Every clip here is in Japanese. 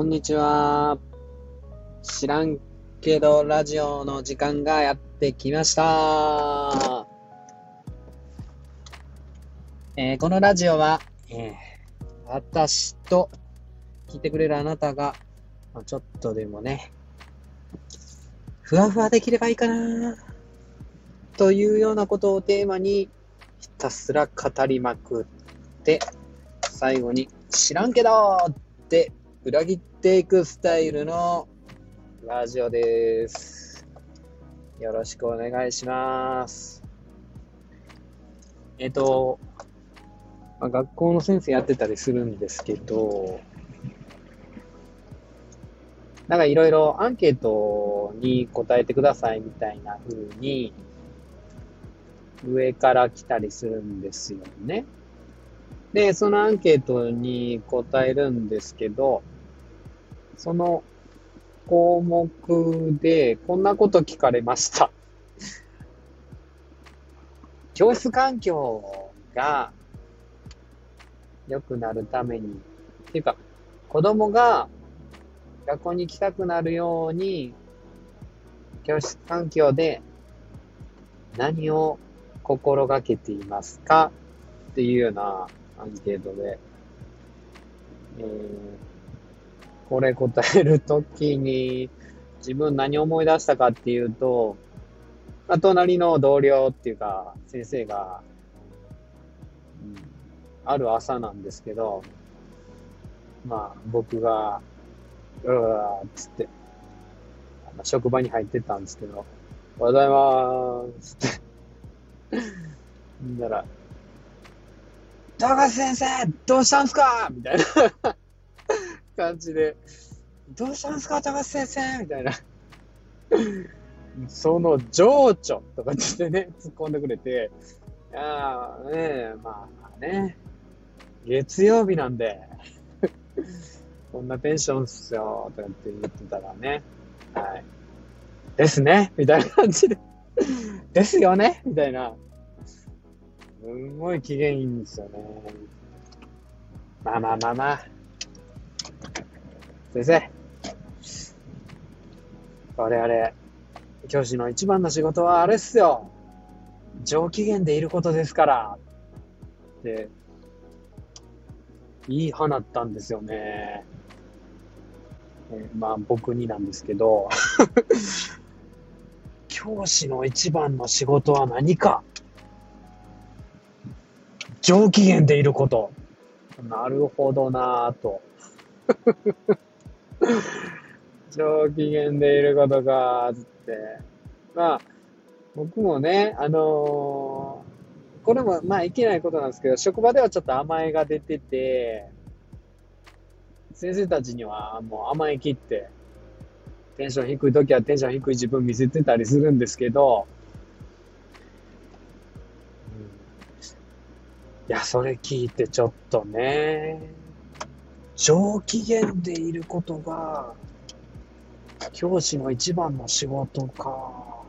こんにちは。知らんけどラジオの時間がやってきました。このラジオは、私と聞いてくれるあなたが、ちょっとでもね、ふわふわできればいいかなというようなことをテーマにひたすら語りまくって、最後に知らんけどって裏切っていくスタイルのラジオです。よろしくお願いします。学校の先生やってたりするんですけど、なんかいろいろアンケートに答えてくださいみたいな風に上から来たりするんですよね。で、そのアンケートに答えるんですけど、その項目でこんなこと聞かれました。教室環境が良くなるために、っていうか、子供が学校に来たくなるように、教室環境で何を心がけていますかっていうようなアンケートで、これ答えるときに自分何思い出したかっていうと、隣の同僚っていうか先生が、ある朝なんですけど、僕がつって職場に入ってたんですけど、おはようございますってだから、高橋先生どうしたんすかみたいな感じで、どうしたんすか高橋先生みたいなその情緒とかってね、突っ込んでくれて、月曜日なんでこんなテンションっすよとかって言ってたらね、はいですねみたいな感じでですよねみたいな、すごい機嫌いいんですよね。先生、我々教師の一番の仕事はあれっすよ、上機嫌でいることですからって言い放ったんですよね。僕になんですけど教師の一番の仕事は何か、上機嫌でいること。なるほどなぁと上機嫌でいることかつって、僕もね、これもいけないことなんですけど、職場ではちょっと甘えが出てて、先生たちにはもう甘えきってテンション低い時はテンション低い自分見せてたりするんですけど、いや、それ聞いてちょっとね、上機嫌でいることが教師の一番の仕事か、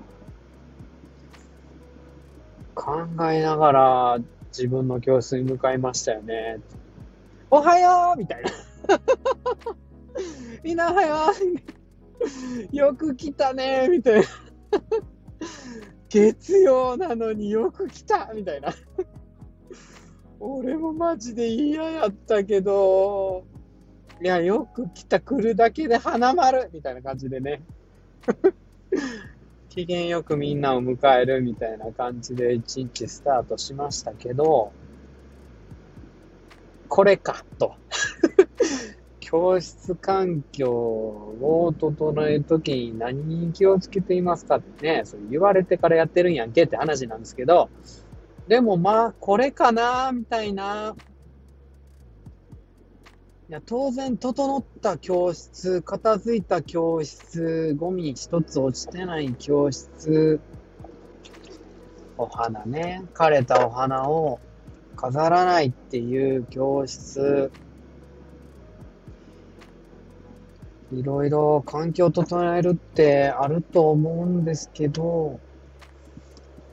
考えながら自分の教室に向かいましたよね。おはようみたいなみんなおはようよく来たねみたいな月曜なのによく来たみたいな俺もマジで嫌やったけど、いや、よく来た、来るだけで花丸みたいな感じでね機嫌よくみんなを迎えるみたいな感じで一日スタートしましたけど、これかと教室環境を整えるときに何に気をつけていますかってね、それ言われてからやってるんやんけって話なんですけど、でもこれかなみたいな。いや、当然整った教室、片付いた教室、ゴミ一つ落ちてない教室、お花ね、枯れたお花を飾らないっていう教室、いろいろ環境を整えるってあると思うんですけど、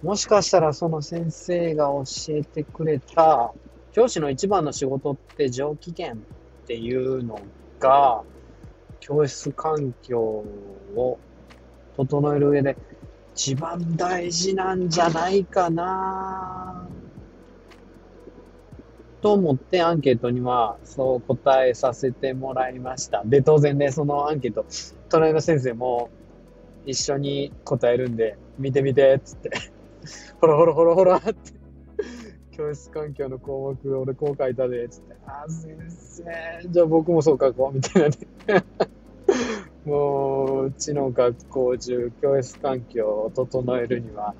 もしかしたらその先生が教えてくれた教師の一番の仕事って上機嫌っていうのが教室環境を整える上で一番大事なんじゃないかなと思ってアンケートにはそう答えさせてもらいました。で、当然ね、そのアンケート、隣の先生も一緒に答えるんで、見て見てっつって、ほらほらほらほらって、教室環境の項目、俺こう書いたでっつって、あー先生、じゃあ僕もそう書こうみたいなね。もう、うちの学校中、教室環境を整えるには、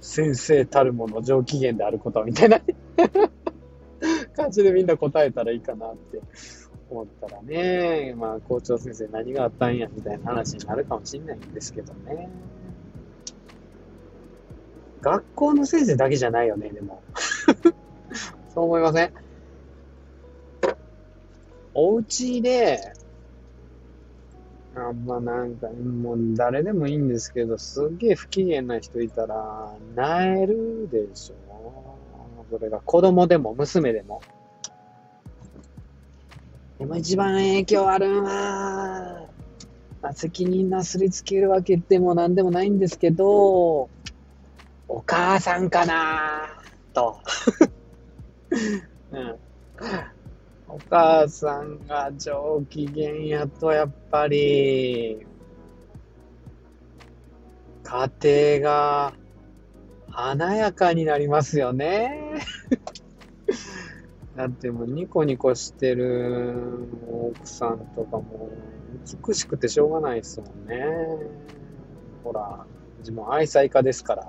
先生たるもの上機嫌であることみたいな感じでみんな答えたらいいかなって思ったらね、まあ校長先生何があったんやみたいな話になるかもしれないんですけどね。学校の先生だけじゃないよね、でも。そう思いません？お家で、まあなんか、もう誰でもいいんですけど、すっげえ不機嫌な人いたら、なえるでしょ。それが子供でも娘でも。でも一番影響あるんは、まあ、責任なすりつけるわけでもなんでもないんですけど、お母さんかなと。うんお母さんが上機嫌やとやっぱり家庭が華やかになりますよね。だってもうニコニコしてる奥さんとかも美しくてしょうがないですもんね。ほら、自分愛妻家ですから。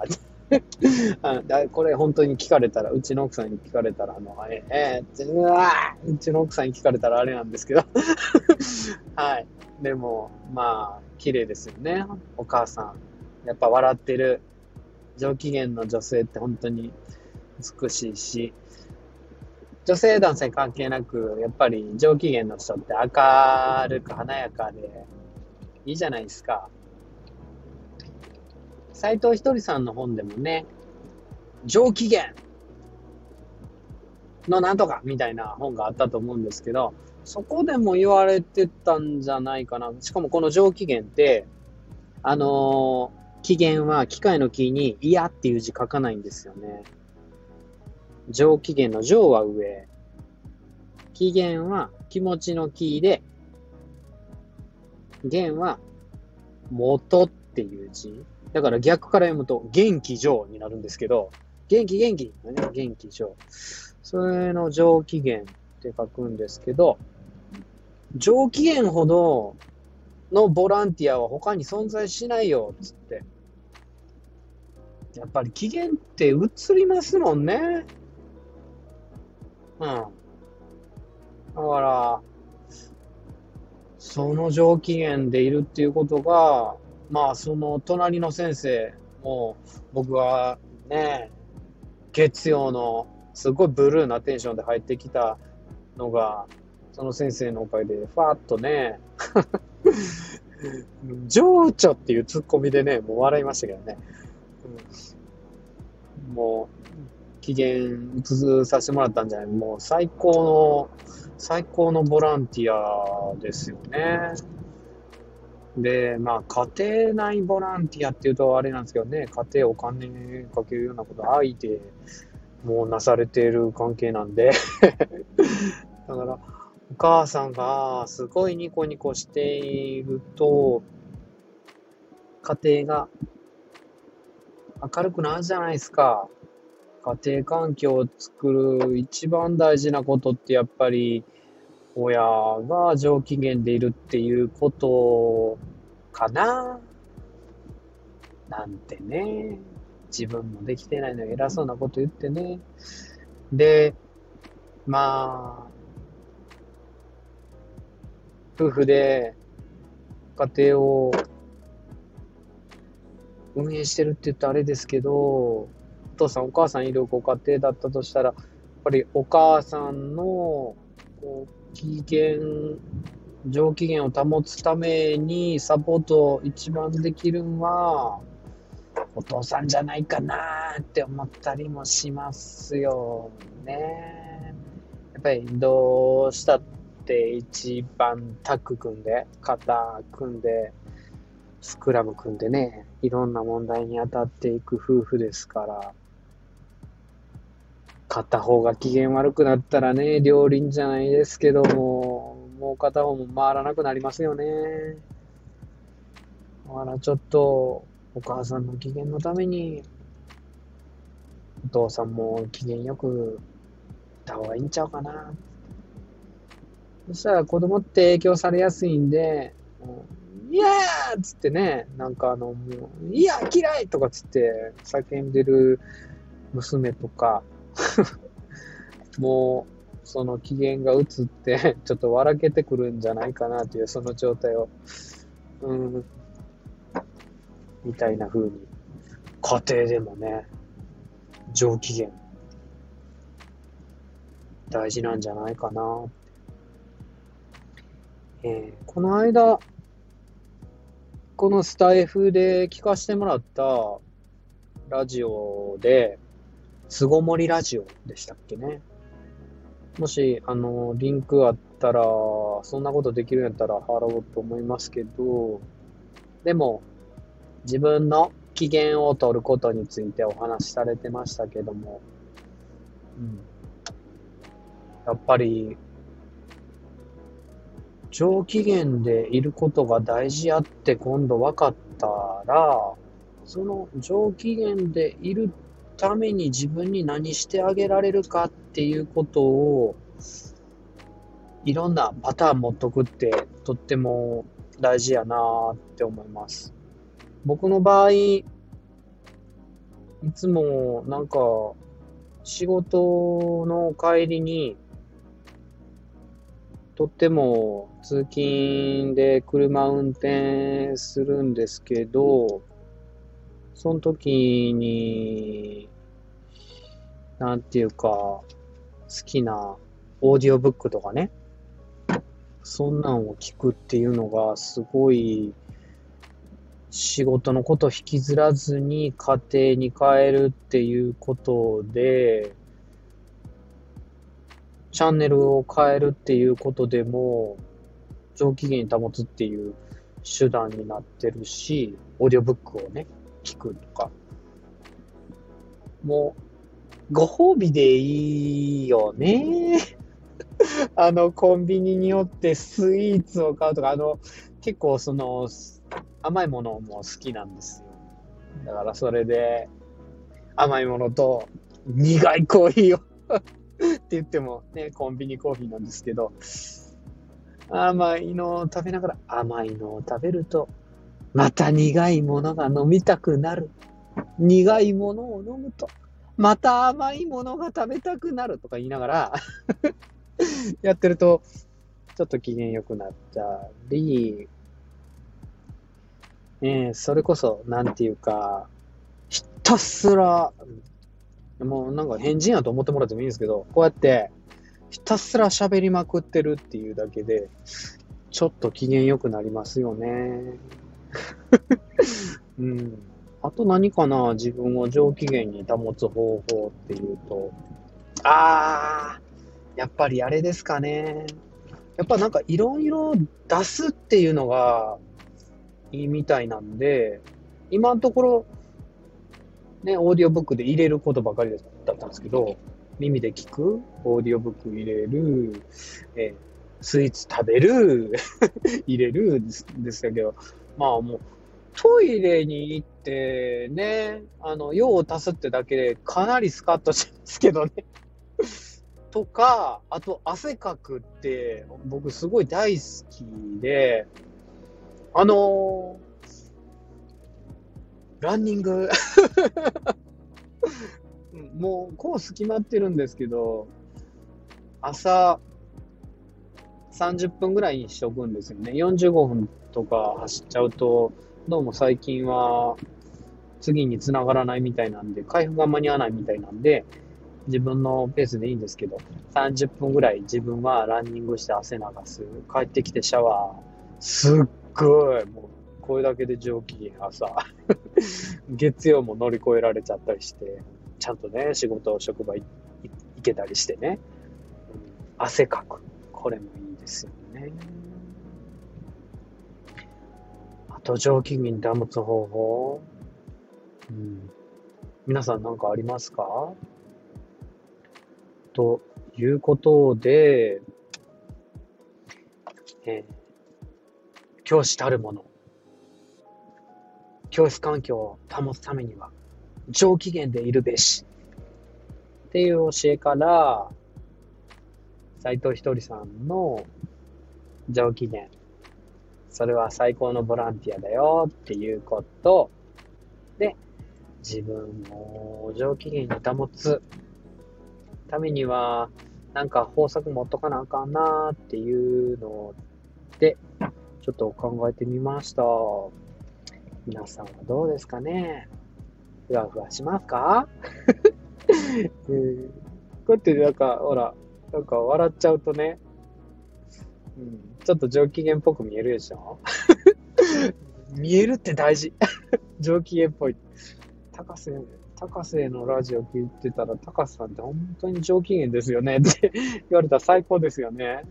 これ本当に聞かれたら、うちの奥さんに聞かれたら、うちの奥さんに聞かれたらあれなんですけど。はい。でも、まあ、綺麗ですよね。お母さん。やっぱ笑ってる。上機嫌の女性って本当に美しいし、女性男性関係なく、やっぱり上機嫌の人って明るく華やかで、いいじゃないですか。斉藤ひとりさんの本でもね、上機嫌のなんとかみたいな本があったと思うんですけど、そこでも言われてたんじゃないかな。しかもこの上機嫌って、機嫌は機械の機に嫌っていう字書かないんですよね。上機嫌の上は上。機嫌は気持ちの気で、弦は元っていう字。だから逆から読むと元気上になるんですけど、元気、元気上。それの上機嫌って書くんですけど、上機嫌ほどのボランティアは他に存在しないよ、つって。やっぱり機嫌って移りますもんね。うん。だから、その上機嫌でいるっていうことが、まあその隣の先生も僕はね、月曜のすごいブルーなテンションで入ってきたのが、その先生のおかげでファーッとね、情緒っていうツッコミでね、もう笑いましたけどね。もう機嫌移させてもらったんじゃない、もう最高のボランティアですよね。で、まあ、家庭内ボランティアっていうとあれなんですけどね、家庭お金かけるようなことあいて、もうなされている関係なんで。だから、お母さんがすごいニコニコしていると、家庭が明るくなるじゃないですか。家庭環境を作る一番大事なことってやっぱり、親が上機嫌でいるっていうことかななんてね、自分もできてないのに偉そうなこと言ってね。で、まあ夫婦で家庭を運営してるって言ったらあれですけど、お父さんお母さんいるご家庭だったとしたら、やっぱりお母さんのこう上機嫌を保つためにサポートを一番できるのはお父さんじゃないかなって思ったりもしますよね。やっぱりどうしたって一番タッグ組んで、肩組んで、スクラム組んでね、いろんな問題に当たっていく夫婦ですから、片方が機嫌悪くなったらね、両輪じゃないですけども、もう片方も回らなくなりますよね。あら、ちょっとお母さんの機嫌のために、お父さんも機嫌よく行った方がいいんちゃうかな。そしたら子供って影響されやすいんで、いやーっつってね、なんかもういや嫌いとかつって叫んでる娘とか、もうその機嫌がうつってちょっと笑けてくるんじゃないかなというその状態を、みたいな風に家庭でもね、上機嫌大事なんじゃないかな。この間このスタイフで聞かせてもらったラジオで、巣ごもりラジオでしたっけね。もしリンクあったら、そんなことできるんやったら貼ろうと思いますけど、でも自分の機嫌を取ることについてお話しされてましたけども、やっぱり上機嫌でいることが大事やって今度分かったら、その上機嫌でいるために自分に何してあげられるかっていうことを、いろんなパターン持っとくってとっても大事やなって思います。僕の場合、いつもなんか仕事の帰りに、とっても通勤で車運転するんですけど、その時になんていうか好きなオーディオブックとかね、そんなんを聞くっていうのがすごい、仕事のこと引きずらずに家庭に帰るっていうことで、チャンネルを変えるっていうことでも上機嫌保つっていう手段になってるし、オーディオブックをね聞くとかもうご褒美でいいよね。コンビニによってスイーツを買うとか、結構その甘いものも好きなんですよ。だからそれで甘いものと苦いコーヒーをって言ってもね、コンビニコーヒーなんですけど、甘いのを食べながら、甘いのを食べるとまた苦いものが飲みたくなる、苦いものを飲むとまた甘いものが食べたくなるとか言いながらやってるとちょっと機嫌良くなったり、それこそなんていうか、ひたすらもうなんか変人やと思ってもらってもいいんですけど、こうやってひたすら喋りまくってるっていうだけで、ちょっと機嫌良くなりますよね。あと何かな、自分を上機嫌に保つ方法っていうと、やっぱりあれですかね。やっぱなんかいろいろ出すっていうのがいいみたいなんで、今のところね、オーディオブックで入れることばかりだったんですけど、耳で聞く、オーディオブック入れる、スイーツ食べる、入れるですけど、まあもうトイレに行ってね、用を足すってだけでかなりスカッとしますけどね。とか、あと汗かくって僕すごい大好きで、ランニングもうコース決まってるんですけど、朝30分ぐらいにしとくんですよね。45分とか走っちゃうと、どうも最近は次に繋がらないみたいなんで、回復が間に合わないみたいなんで、自分のペースでいいんですけど、30分ぐらい自分はランニングして汗流す、帰ってきてシャワー、すっごいもうこれだけで上機嫌朝月曜も乗り越えられちゃったりして、ちゃんとね仕事職場行けたりしてね、汗かく、これもいいですですよね。あと上機嫌保つ方法、皆さん何かありますか？ということで、教師たるもの、教室環境を保つためには上機嫌でいるべしっていう教えから、斉藤ひとりさんの上機嫌、それは最高のボランティアだよっていうことで、自分を上機嫌に保つためにはなんか方策持っとかなあかんなっていうのでちょっと考えてみました。皆さんはどうですかね？ふわふわしますか？こうやってなんかほら、なんか笑っちゃうとね、ちょっと上機嫌っぽく見えるでしょ？見えるって大事。上機嫌っぽい。高瀬のラジオ聞いてたら、高瀬さんって本当に上機嫌ですよねって言われたら最高ですよね。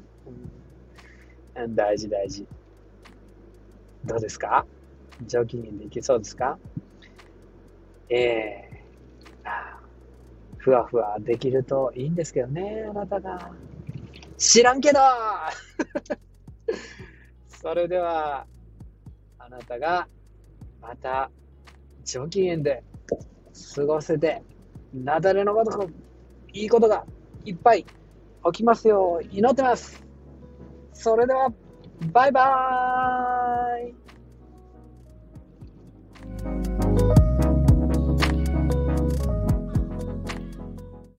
大事大事。どうですか？上機嫌でいけそうですか？ふわふわできるといいんですけどね、あなたが。知らんけどそれでは、あなたがまた上機嫌で過ごせて、なだれのごとくいいことがいっぱい起きますよう祈ってます。それでは、バイバーイ。